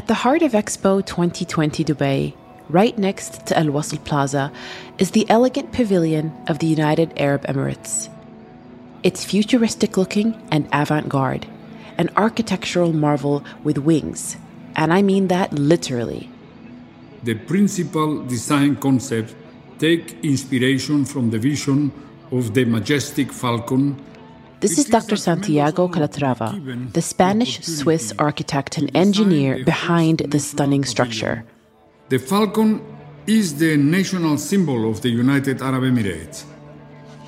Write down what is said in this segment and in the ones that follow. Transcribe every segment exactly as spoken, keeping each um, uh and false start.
At the heart of Expo twenty twenty Dubai, right next to Al Wasl Plaza, is the elegant pavilion of the United Arab Emirates. It's futuristic-looking and avant-garde, an architectural marvel with wings, and I mean that literally. The principal design concepts take inspiration from the vision of the majestic falcon. This is Doctor Santiago Calatrava, the Spanish-Swiss architect and engineer behind the stunning structure. The falcon is the national symbol of the United Arab Emirates,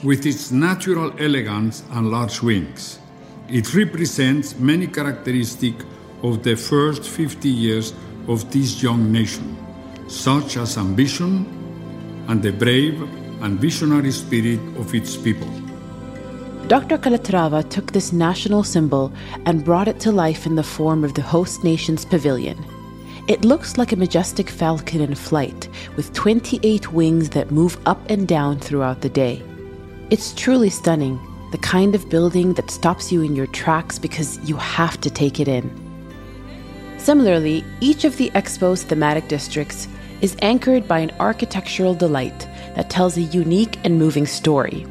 with its natural elegance and large wings. It represents many characteristics of the first fifty years of this young nation, such as ambition and the brave and visionary spirit of its people. Doctor Calatrava took this national symbol and brought it to life in the form of the host nation's pavilion. It looks like a majestic falcon in flight, with twenty-eight wings that move up and down throughout the day. It's truly stunning, the kind of building that stops you in your tracks because you have to take it in. Similarly, each of the Expo's thematic districts is anchored by an architectural delight that tells a unique and moving story.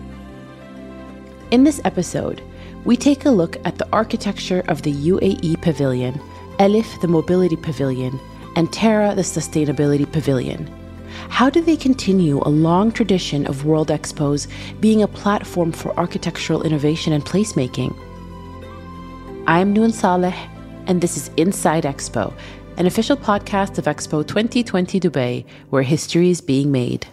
In this episode, we take a look at the architecture of the U A E Pavilion, Alif the Mobility Pavilion, and Terra the Sustainability Pavilion. How do they continue a long tradition of World Expos being a platform for architectural innovation and placemaking? I'm Noon Saleh, and this is Inside Expo, an official podcast of Expo twenty twenty Dubai, where history is being made.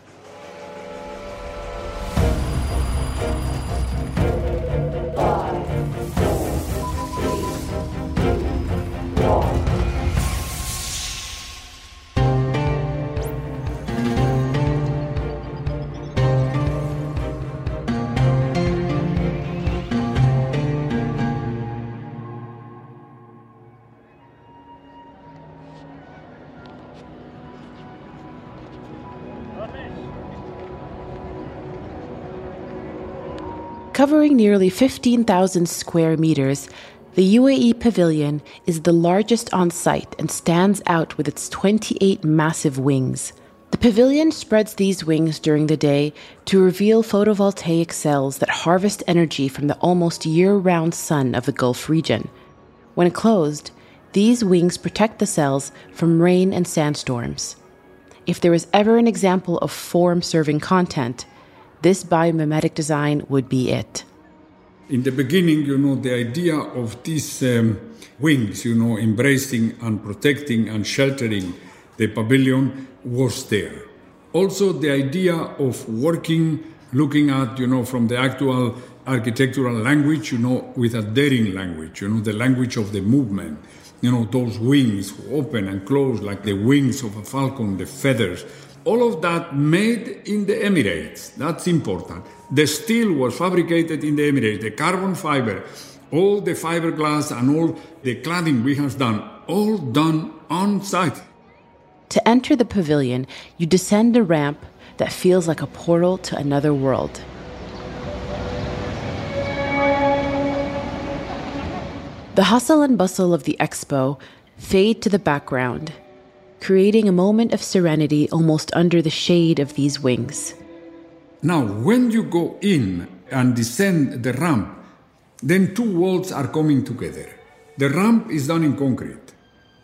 Covering nearly fifteen thousand square meters, the U A E Pavilion is the largest on site and stands out with its twenty-eight massive wings. The pavilion spreads these wings during the day to reveal photovoltaic cells that harvest energy from the almost year-round sun of the Gulf region. When closed, these wings protect the cells from rain and sandstorms. If there is ever an example of form serving content, this biomimetic design would be it. In the beginning, you know, the idea of these um, wings, you know, embracing and protecting and sheltering the pavilion was there. Also, the idea of working, looking at, you know, from the actual architectural language, you know, with a daring language, you know, the language of the movement. You know, those wings open and close like the wings of a falcon, the feathers. All of that made in the Emirates. That's important. The steel was fabricated in the Emirates, the carbon fiber, all the fiberglass and all the cladding we have done, all done on site. To enter the pavilion, you descend a ramp that feels like a portal to another world. The hustle and bustle of the Expo fade to the background, creating a moment of serenity almost under the shade of these wings. Now, when you go in and descend the ramp, then two worlds are coming together. The ramp is done in concrete.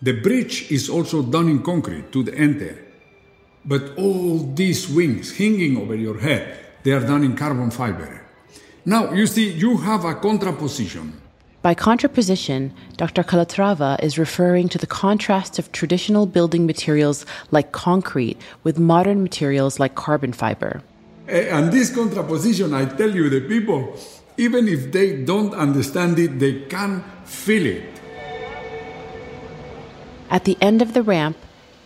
The bridge is also done in concrete to the enter. But all these wings hanging over your head, they are done in carbon fiber. Now, you see, you have a contraposition. By contraposition, Doctor Calatrava is referring to the contrast of traditional building materials like concrete with modern materials like carbon fiber. And this contraposition, I tell you, the people, even if they don't understand it, they can feel it. At the end of the ramp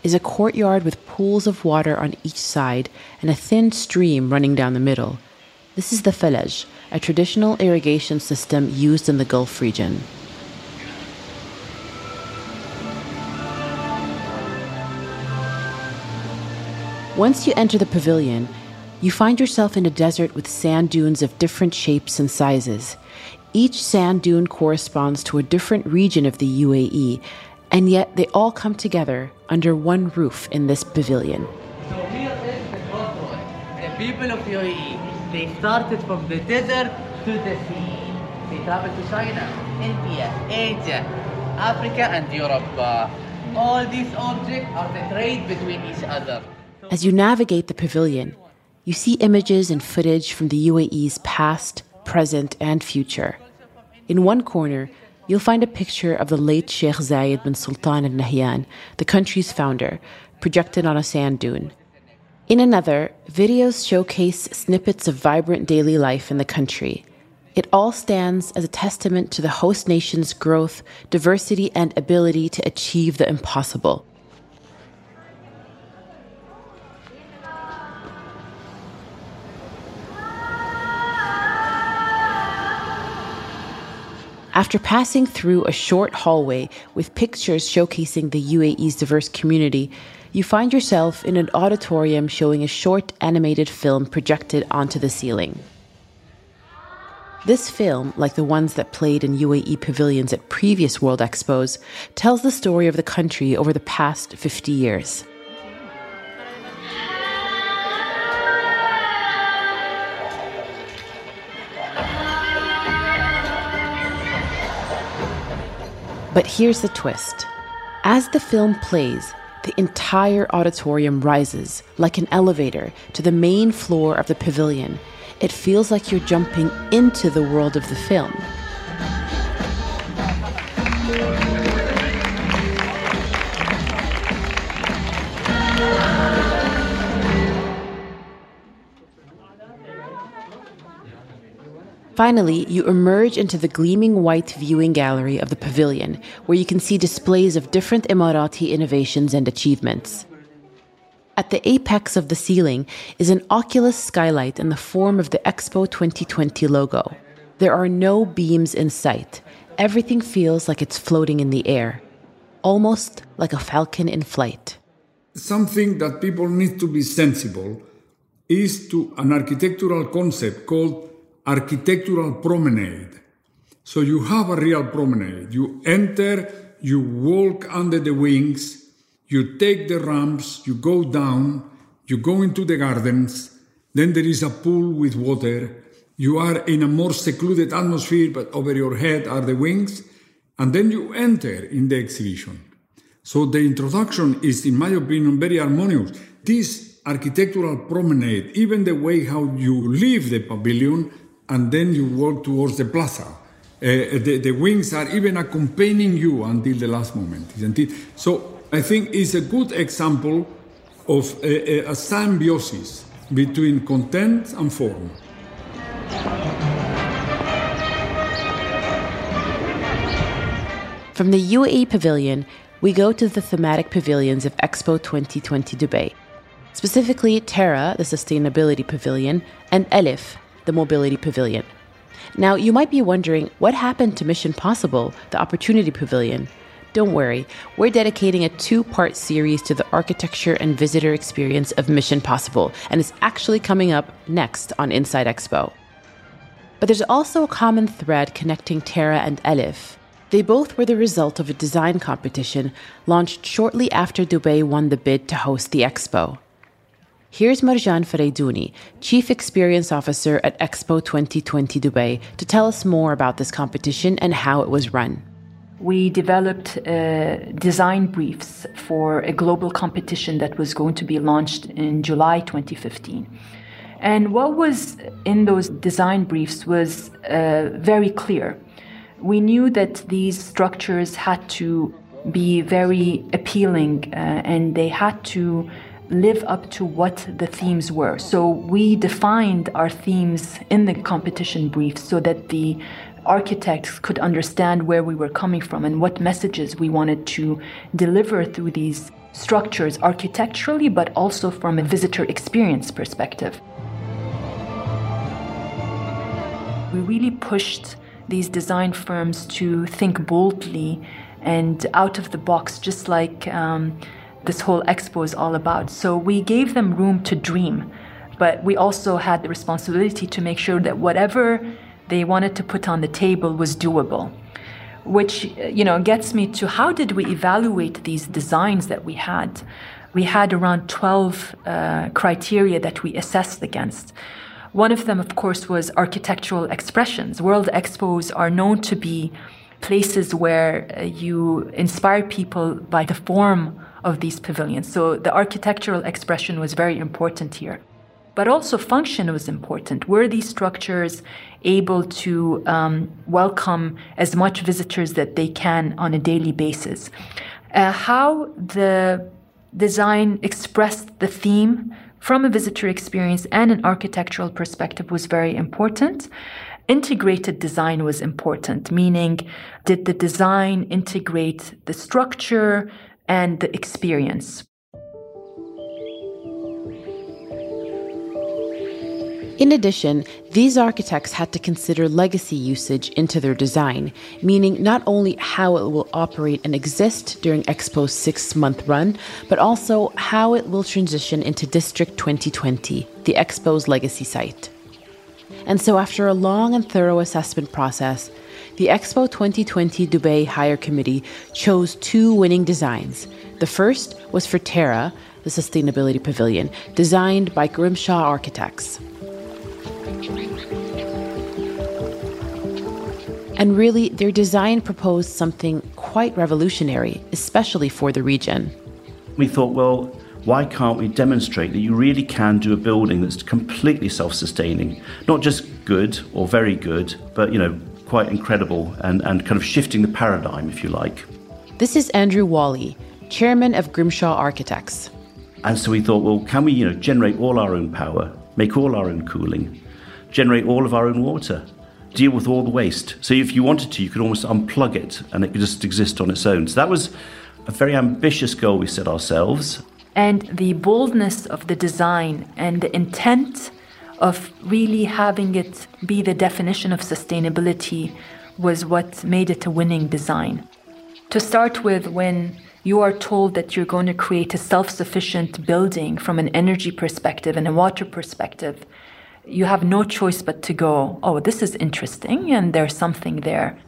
is a courtyard with pools of water on each side and a thin stream running down the middle. This is the Falaj, a traditional irrigation system used in the Gulf region. Once you enter the pavilion, you find yourself in a desert with sand dunes of different shapes and sizes. Each sand dune corresponds to a different region of the U A E, And yet they all come together under one roof in this pavilion. So here is the coastline. The people of U A E, they started from the desert to the sea. They traveled to China, India, Asia, Africa, and Europe. Uh, all these objects are the trade between each other. As you navigate the pavilion, you see images and footage from the U A E's past, present, and future. In one corner, you'll find a picture of the late Sheikh Zayed bin Sultan al-Nahyan, the country's founder, projected on a sand dune. In another, videos showcase snippets of vibrant daily life in the country. It all stands as a testament to the host nation's growth, diversity, and ability to achieve the impossible. After passing through a short hallway with pictures showcasing the U A E's diverse community, you find yourself in an auditorium showing a short animated film projected onto the ceiling. This film, like the ones that played in U A E pavilions at previous World Expos, tells the story of the country over the past fifty years. But here's the twist. As the film plays, the entire auditorium rises, like an elevator, to the main floor of the pavilion. It feels like you're jumping into the world of the film. Finally, you emerge into the gleaming white viewing gallery of the pavilion, where you can see displays of different Emirati innovations and achievements. At the apex of the ceiling is an oculus skylight in the form of the Expo twenty twenty logo. There are no beams in sight. Everything feels like it's floating in the air, almost like a falcon in flight. Something that people need to be sensible is to an architectural concept called architectural promenade. So you have a real promenade. You enter, you walk under the wings, you take the ramps, you go down, you go into the gardens, then there is a pool with water. You are in a more secluded atmosphere, but over your head are the wings, and then you enter in the exhibition. So the introduction is, in my opinion, very harmonious. This architectural promenade, even the way how you leave the pavilion, and then you walk towards the plaza. Uh, the, the wings are even accompanying you until the last moment, isn't it? So I think it's a good example of a, a, a symbiosis between content and form. From the U A E pavilion, we go to the thematic pavilions of Expo twenty twenty Dubai, specifically Terra, the sustainability pavilion, and Alif, the Mobility Pavilion. Now, you might be wondering, what happened to Mission Possible, the Opportunity Pavilion? Don't worry, we're dedicating a two-part series to the architecture and visitor experience of Mission Possible, and it's actually coming up next on Inside Expo. But there's also a common thread connecting Terra and Alif. They both were the result of a design competition launched shortly after Dubai won the bid to host the Expo. Here's Marjan Faraidouni, Chief Experience Officer at Expo twenty twenty Dubai, to tell us more about this competition and how it was run. We developed uh, design briefs for a global competition that was going to be launched in July twenty fifteen. And what was in those design briefs was uh, very clear. We knew that these structures had to be very appealing uh, and they had to live up to what the themes were. So we defined our themes in the competition brief so that the architects could understand where we were coming from and what messages we wanted to deliver through these structures architecturally, but also from a visitor experience perspective. We really pushed these design firms to think boldly and out of the box, just like um, this whole expo is all about. So we gave them room to dream, but we also had the responsibility to make sure that whatever they wanted to put on the table was doable. which, you know, gets me to how did we evaluate these designs that we had? We had around twelve uh, criteria that we assessed against. One of them, of course, was architectural expressions. World Expos are known to be places where uh, you inspire people by the form of these pavilions. So the architectural expression was very important here. But also function was important. Were these structures able to um, welcome as much visitors that they can on a daily basis? Uh, how the design expressed the theme from a visitor experience and an architectural perspective was very important. Integrated design was important, meaning did the design integrate the structure and the experience? In addition, these architects had to consider legacy usage into their design, meaning not only how it will operate and exist during Expo's six-month run, but also how it will transition into District twenty twenty, the Expo's legacy site. And so after a long and thorough assessment process, the Expo twenty twenty Dubai Hire Committee chose two winning designs. The first was for Terra, the sustainability pavilion, designed by Grimshaw Architects. And really, their design proposed something quite revolutionary, especially for the region. We thought, well, why can't we demonstrate that you really can do a building that's completely self-sustaining? Not just good or very good, but, you know, quite incredible and, and kind of shifting the paradigm, if you like. This is Andrew Wally, chairman of Grimshaw Architects. And so we thought, well, can we, you know, generate all our own power, make all our own cooling, generate all of our own water, deal with all the waste. So if you wanted to, you could almost unplug it and it could just exist on its own. So that was a very ambitious goal we set ourselves. And the boldness of the design and the intent of really having it be the definition of sustainability was what made it a winning design. To start with, when you are told that you're going to create a self-sufficient building from an energy perspective and a water perspective, you have no choice but to go, oh, this is interesting, and there's something there.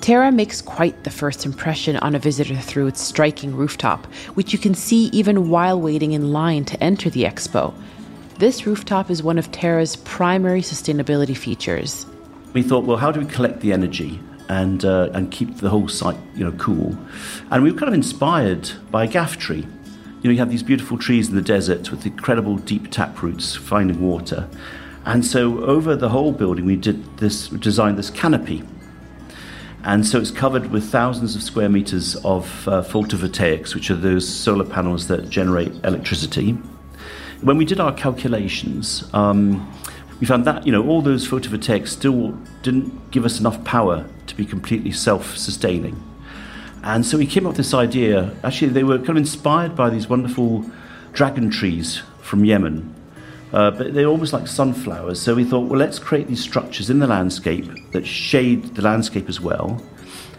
Terra makes quite the first impression on a visitor through its striking rooftop, which you can see even while waiting in line to enter the expo. This rooftop is one of Terra's primary sustainability features. We thought, well, how do we collect the energy and uh, and keep the whole site, you know, cool? And we were kind of inspired by a gaff tree. You know, you have these beautiful trees in the desert with incredible deep tap roots finding water. And so over the whole building, we did this, we designed this canopy. And so it's covered with thousands of square meters of uh, photovoltaics, which are those solar panels that generate electricity. When we did our calculations, um, we found that, you know, all those photovoltaics still didn't give us enough power to be completely self-sustaining. And so we came up with this idea. Actually, they were kind of inspired by these wonderful dragon trees from Yemen, uh, but they're almost like sunflowers. So we thought, well, let's create these structures in the landscape that shade the landscape as well.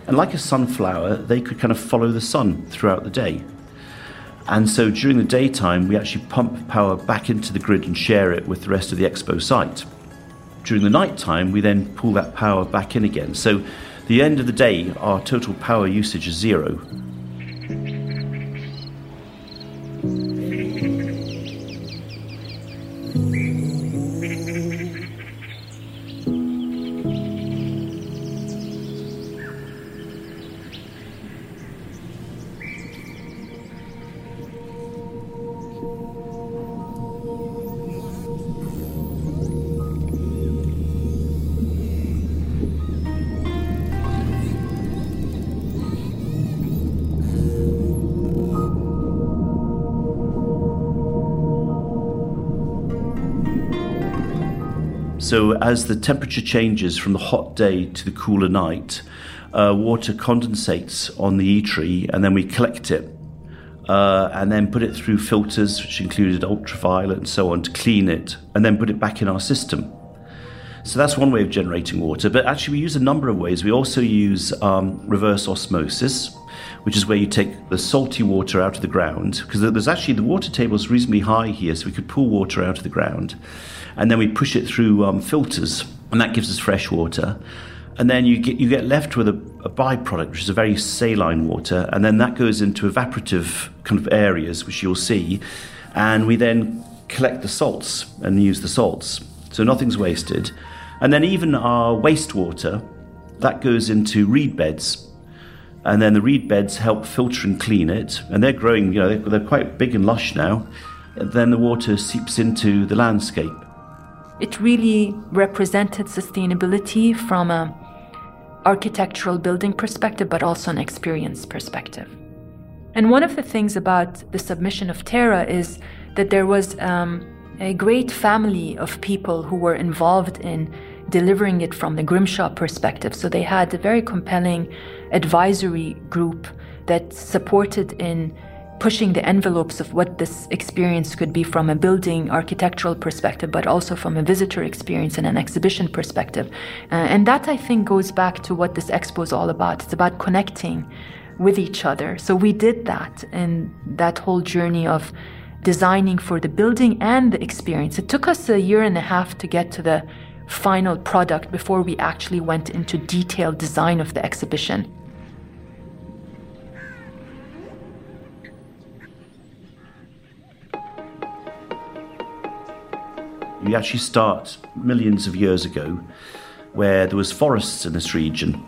And like a sunflower, they could kind of follow the sun throughout the day. And so during the daytime, we actually pump power back into the grid and share it with the rest of the expo site. During the nighttime, we then pull that power back in again. So at the end of the day, our total power usage is zero. So as the temperature changes from the hot day to the cooler night, uh, water condensates on the e-tree, and then we collect it uh, and then put it through filters, which included ultraviolet and so on, to clean it and then put it back in our system. So that's one way of generating water, but actually we use a number of ways. We also use um, reverse osmosis, which is where you take the salty water out of the ground, because there's actually, the water table is reasonably high here, so we could pull water out of the ground, and then we push it through um, filters, and that gives us fresh water. and then you get you get left with a, a byproduct, which is a very saline water, and then that goes into evaporative kind of areas, which you'll see, and we then collect the salts and use the salts. So nothing's wasted. And then even our wastewater, that goes into reed beds, and then the reed beds help filter and clean it, and they're growing, you know, they're, they're quite big and lush now. And then the water seeps into the landscape. It really represented sustainability from an architectural building perspective, but also an experience perspective. And one of the things about the submission of Terra is that there was um, a great family of people who were involved in delivering it from the Grimshaw perspective. So they had a very compelling advisory group that supported in pushing the envelopes of what this experience could be from a building architectural perspective, but also from a visitor experience and an exhibition perspective. Uh, and that, I think, goes back to what this expo is all about. It's about connecting with each other. So we did that in that whole journey of designing for the building and the experience. It took us a year and a half to get to the final product before we actually went into detailed design of the exhibition. We actually start millions of years ago where there was forests in this region.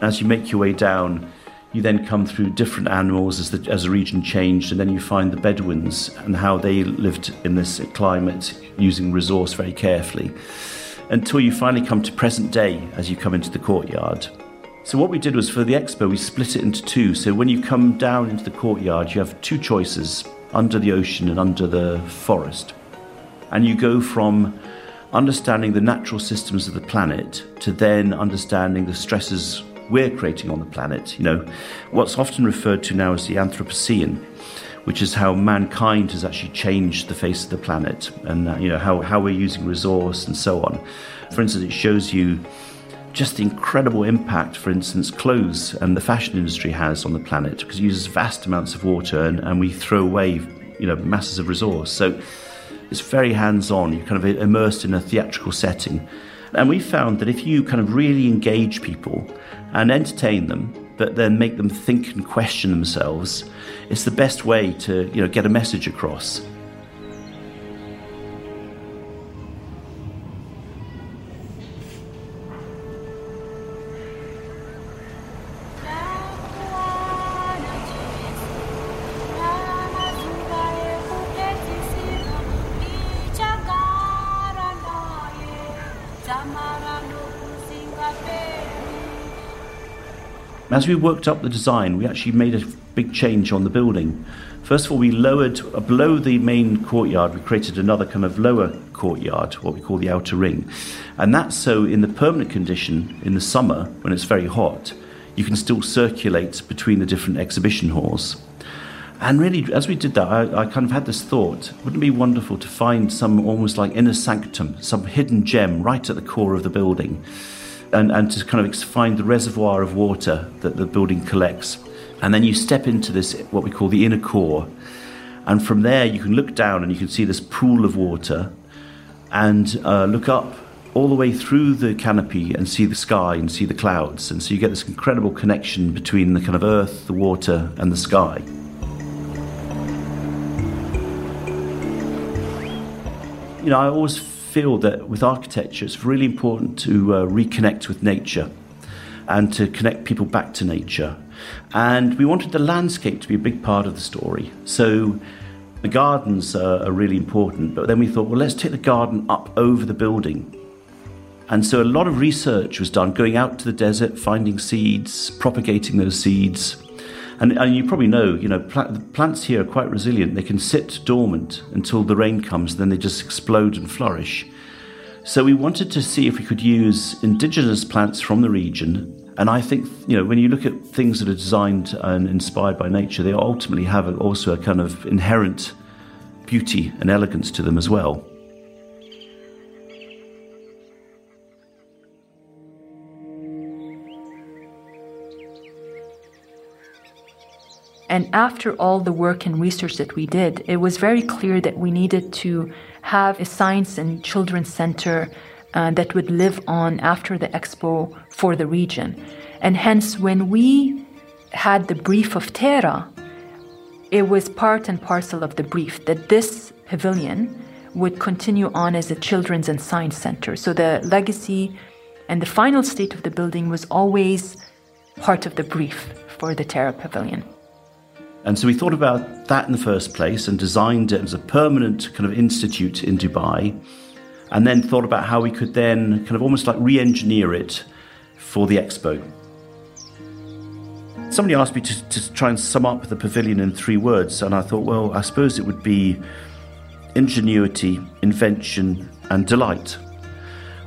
As you make your way down, you then come through different animals as the, as the region changed, and then you find the Bedouins and how they lived in this climate using resource very carefully, until you finally come to present day as you come into the courtyard. So what we did was, for the expo, we split it into two. So when you come down into the courtyard, you have two choices, under the ocean and under the forest. And you go from understanding the natural systems of the planet to then understanding the stresses we're creating on the planet. You know, what's often referred to now as the Anthropocene, which is how mankind has actually changed the face of the planet, and uh, you know, how, how we're using resource and so on. For instance, it shows you just the incredible impact, for instance, clothes and the fashion industry has on the planet, because it uses vast amounts of water, and, and we throw away, you know, masses of resource. So it's very hands-on. You're kind of immersed in a theatrical setting. And we found that if you kind of really engage people and entertain them, but then make them think and question themselves, it's the best way to, you know, get a message across. As we worked up the design, we actually made a big change on the building. First of all, we lowered, below the main courtyard, we created another kind of lower courtyard, what we call the outer ring. And that's so in the permanent condition, in the summer, when it's very hot, you can still circulate between the different exhibition halls. And really, as we did that, I, I kind of had this thought, wouldn't it be wonderful to find some almost like inner sanctum, some hidden gem right at the core of the building? And, and to kind of find the reservoir of water that the building collects. And then you step into this, what we call the inner core. And from there, you can look down and you can see this pool of water, and uh, look up all the way through the canopy and see the sky and see the clouds. And so you get this incredible connection between the kind of earth, the water, and the sky. You know, I always feel that with architecture, it's really important to uh, reconnect with nature and to connect people back to nature. And we wanted the landscape to be a big part of the story. So the gardens uh, are really important, but then we thought, well, let's take the garden up over the building. And so a lot of research was done, going out to the desert, finding seeds, propagating those seeds. And, and you probably know, you know, pla- the plants here are quite resilient. They can sit dormant until the rain comes, and then they just explode and flourish. So we wanted to see if we could use indigenous plants from the region. And I think, you know, when you look at things that are designed and inspired by nature, they ultimately have a, also a kind of inherent beauty and elegance to them as well. And after all the work and research that we did, it was very clear that we needed to have a science and children's center uh, that would live on after the Expo for the region. And hence, when we had the brief of Terra, it was part and parcel of the brief that this pavilion would continue on as a children's and science center. So the legacy and the final state of the building was always part of the brief for the Terra Pavilion. And so we thought about that in the first place and designed it as a permanent kind of institute in Dubai, and then thought about how we could then kind of almost like re-engineer it for the Expo. Somebody asked me to, to try and sum up the pavilion in three words, and I thought, well, I suppose it would be ingenuity, invention, and delight.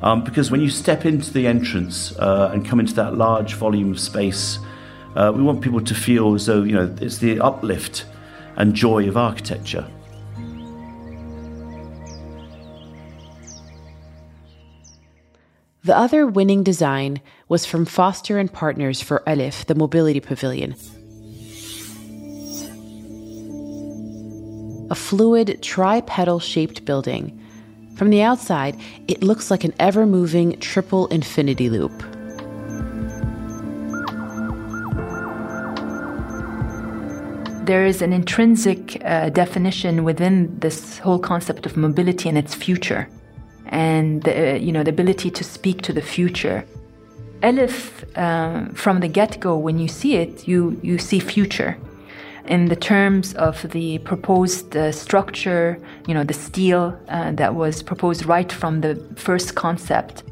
Um, because when you step into the entrance uh, and come into that large volume of space, uh, we want people to feel as though, you know, it's the uplift and joy of architecture. The other winning design was from Foster and Partners for Alif, the mobility pavilion. A fluid, tri-petal-shaped building. From the outside, it looks like an ever-moving triple infinity loop. There is an intrinsic uh, definition within this whole concept of mobility and its future, and the, uh, you know, the ability to speak to the future. Alif, uh, from the get-go, when you see it, you, you see future. In the terms of the proposed uh, structure, you know, the steel uh, that was proposed right from the first concept.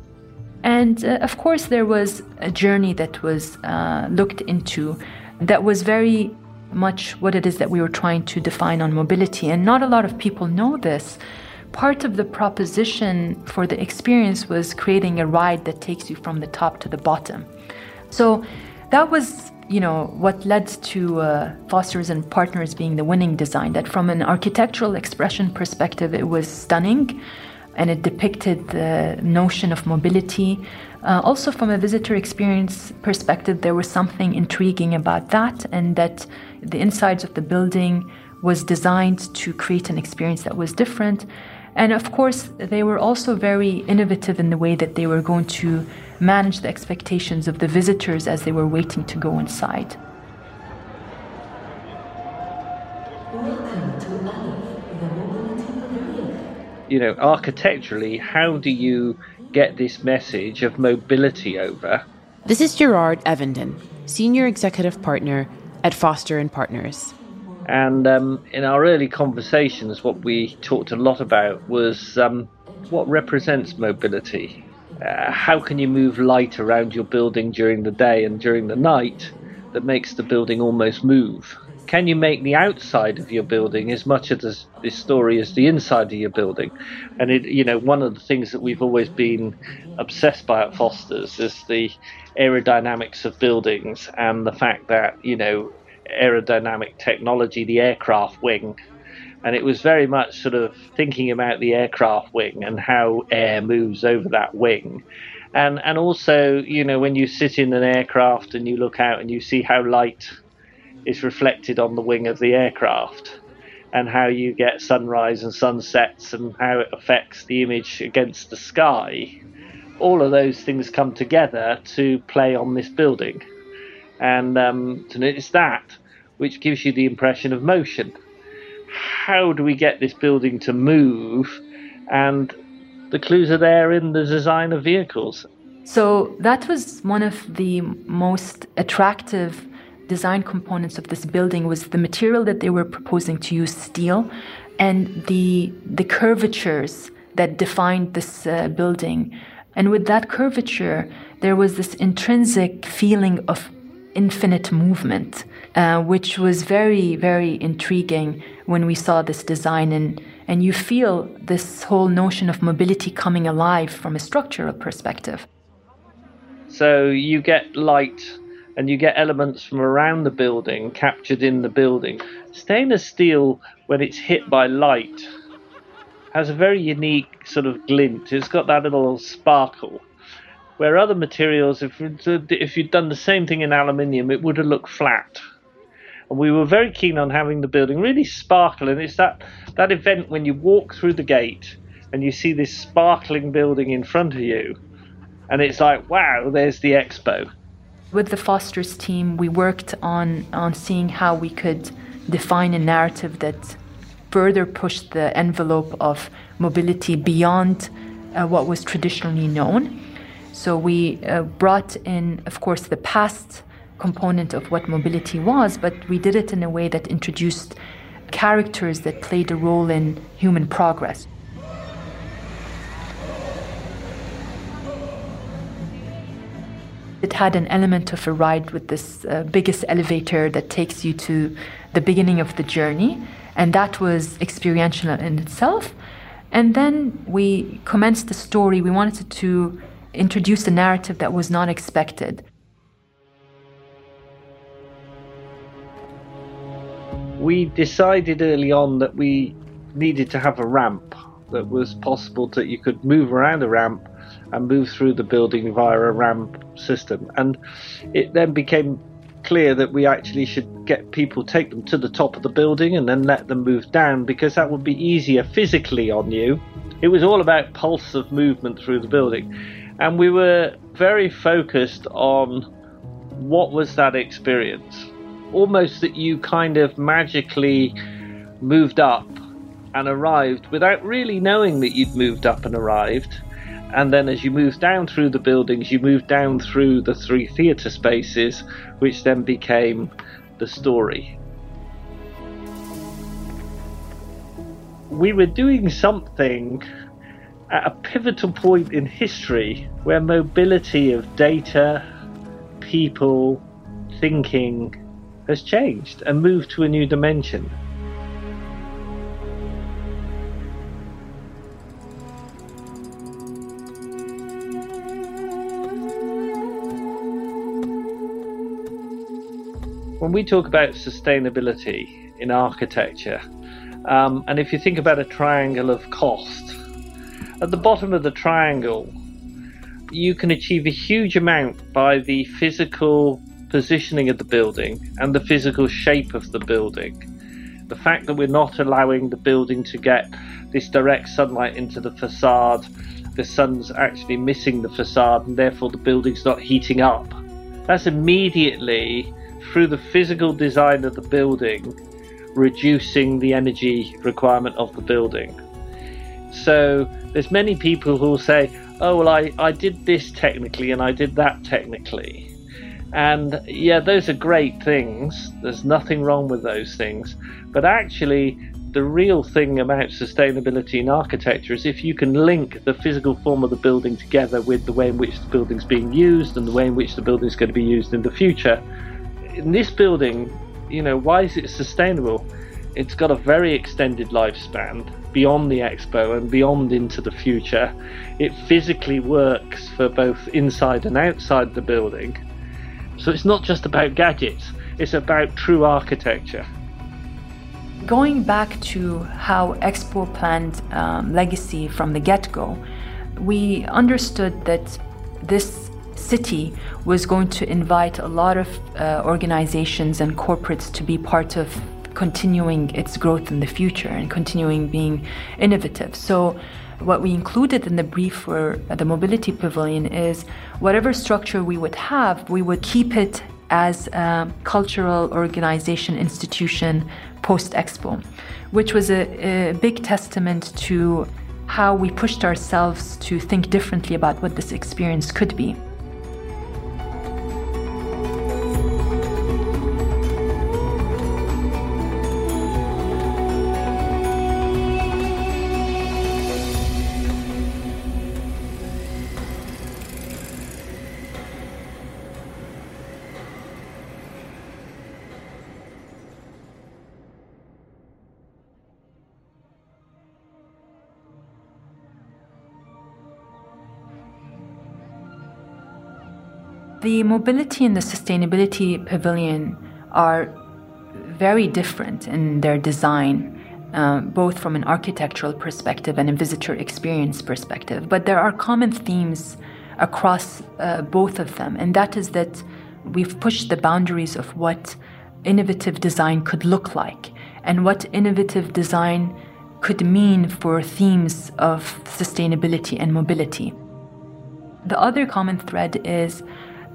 And uh, of course, there was a journey that was uh, looked into that was very much what it is that we were trying to define on mobility. And not a lot of people know this. Part of the proposition for the experience was creating a ride that takes you from the top to the bottom. So that was, you know, what led to uh, Foster's and Partners being the winning design, that from an architectural expression perspective, it was stunning, and it depicted the notion of mobility. Uh, also, from a visitor experience perspective, there was something intriguing about that, and that the insides of the building was designed to create an experience that was different. And of course, they were also very innovative in the way that they were going to manage the expectations of the visitors as they were waiting to go inside. Welcome to Alif, the mobility pavilion. You know, architecturally, how do you get this message of mobility over? This is Gerard Evenden, Senior Executive Partner at Foster and Partners. And um, in our early conversations, what we talked a lot about was um, what represents mobility. Uh, how can you move light around your building during the day and during the night that makes the building almost move? Can you make the outside of your building as much of this, this story as the inside of your building? And, it, you know, one of the things that we've always been obsessed by at Foster's is the aerodynamics of buildings and the fact that, you know, aerodynamic technology, the aircraft wing. And it was very much sort of thinking about the aircraft wing and how air moves over that wing. And and also, you know, when you sit in an aircraft and you look out and you see how light is reflected on the wing of the aircraft and how you get sunrise and sunsets and how it affects the image against the sky, all of those things come together to play on this building. And um, it's that which gives you the impression of motion. How do we get this building to move? And the clues are there in the design of vehicles. So that was one of the most attractive design components of this building, was the material that they were proposing to use, steel, and the, the curvatures that defined this uh, building. And with that curvature, there was this intrinsic feeling of infinite movement, uh, which was very, very intriguing when we saw this design. And, and you feel this whole notion of mobility coming alive from a structural perspective. So you get light and you get elements from around the building captured in the building. Stainless steel, when it's hit by light, has a very unique sort of glint. It's got that little sparkle. Where other materials, if, if you'd done the same thing in aluminium, it would have looked flat. And we were very keen on having the building really sparkle. And it's that, that event when you walk through the gate and you see this sparkling building in front of you, and it's like, wow, there's the expo. With the Foster's team, we worked on, on seeing how we could define a narrative that further pushed the envelope of mobility beyond uh, what was traditionally known. So we uh, brought in, of course, the past component of what mobility was, but we did it in a way that introduced characters that played a role in human progress. It had an element of a ride with this uh, biggest elevator that takes you to the beginning of the journey, and that was experiential in itself. And then we commenced the story. We wanted to introduce a narrative that was not expected. We decided early on that we needed to have a ramp that was possible, that you could move around a ramp and move through the building via a ramp system. And it then became clear that we actually should get people, take them to the top of the building and then let them move down, because that would be easier physically on you. It was all about pulse of movement through the building. And we were very focused on what was that experience. Almost that you kind of magically moved up and arrived without really knowing that you'd moved up and arrived. And then as you move down through the buildings, you move down through the three theatre spaces, which then became the story. We were doing something at a pivotal point in history where mobility of data, people, thinking has changed and moved to a new dimension. When we talk about sustainability in architecture, um, and if you think about a triangle of cost, at the bottom of the triangle, you can achieve a huge amount by the physical positioning of the building and the physical shape of the building. The fact that we're not allowing the building to get this direct sunlight into the facade, the sun's actually missing the facade, and therefore the building's not heating up. That's immediately, through the physical design of the building, reducing the energy requirement of the building. So there's many people who will say, oh, well, I, I did this technically and I did that technically. And yeah, those are great things. There's nothing wrong with those things. But actually, the real thing about sustainability in architecture is if you can link the physical form of the building together with the way in which the building's being used and the way in which the building's going to be used in the future. In this building, you know, why is it sustainable? It's got a very extended lifespan beyond the expo and beyond into the future. It physically works for both inside and outside the building. So it's not just about gadgets, it's about true architecture. Going back to how Expo planned um, legacy from the get-go, we understood that this city was going to invite a lot of uh, organizations and corporates to be part of continuing its growth in the future and continuing being innovative. So what we included in the brief for the mobility pavilion is whatever structure we would have, we would keep it as a cultural organization institution post-Expo, which was a, a big testament to how we pushed ourselves to think differently about what this experience could be. The mobility and the sustainability pavilion are very different in their design, uh, both from an architectural perspective and a visitor experience perspective. But there are common themes across uh, both of them, and that is that we've pushed the boundaries of what innovative design could look like and what innovative design could mean for themes of sustainability and mobility. The other common thread is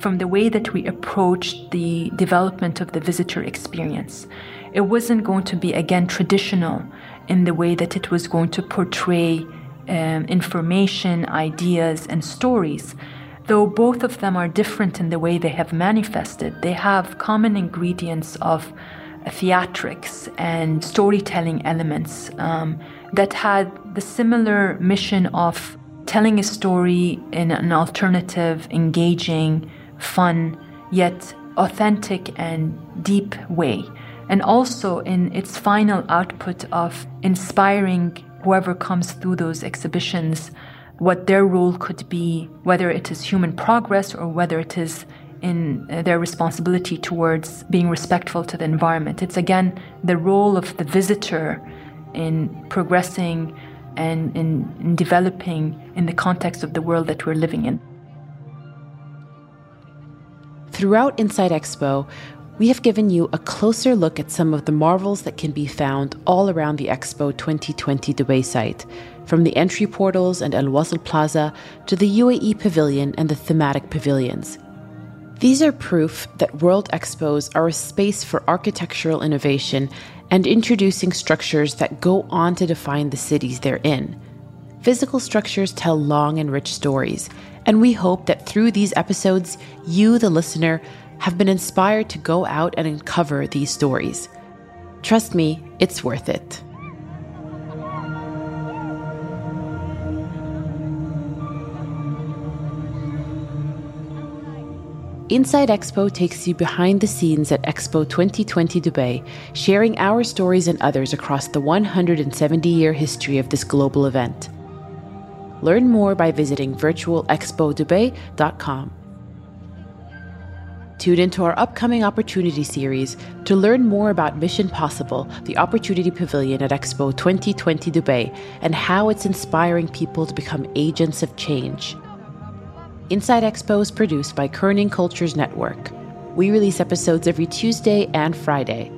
from the way that we approached the development of the visitor experience. It wasn't going to be, again, traditional in the way that it was going to portray um, information, ideas, and stories. Though both of them are different in the way they have manifested, they have common ingredients of theatrics and storytelling elements um, that had the similar mission of telling a story in an alternative, engaging, fun, yet authentic and deep way. And also in its final output of inspiring whoever comes through those exhibitions, what their role could be, whether it is human progress or whether it is in their responsibility towards being respectful to the environment. It's again the role of the visitor in progressing and in, in developing in the context of the world that we're living in. Throughout Inside Expo, we have given you a closer look at some of the marvels that can be found all around the Expo twenty twenty Dubai site, from the entry portals and Al Wasl Plaza to the U A E Pavilion and the thematic pavilions. These are proof that World Expos are a space for architectural innovation and introducing structures that go on to define the cities they're in. Physical structures tell long and rich stories, and we hope that through these episodes, you, the listener, have been inspired to go out and uncover these stories. Trust me, it's worth it. Inside Expo takes you behind the scenes at Expo twenty twenty Dubai, sharing our stories and others across the one hundred seventy year history of this global event. Learn more by visiting virtual expo dubai dot com. Tune into our upcoming Opportunity series to learn more about Mission Possible, the Opportunity Pavilion at Expo twenty twenty Dubai, and how it's inspiring people to become agents of change. Inside Expo is produced by Kerning Cultures Network. We release episodes every Tuesday and Friday.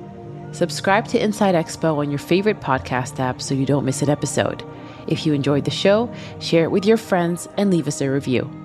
Subscribe to Inside Expo on your favorite podcast app so you don't miss an episode. If you enjoyed the show, share it with your friends and leave us a review.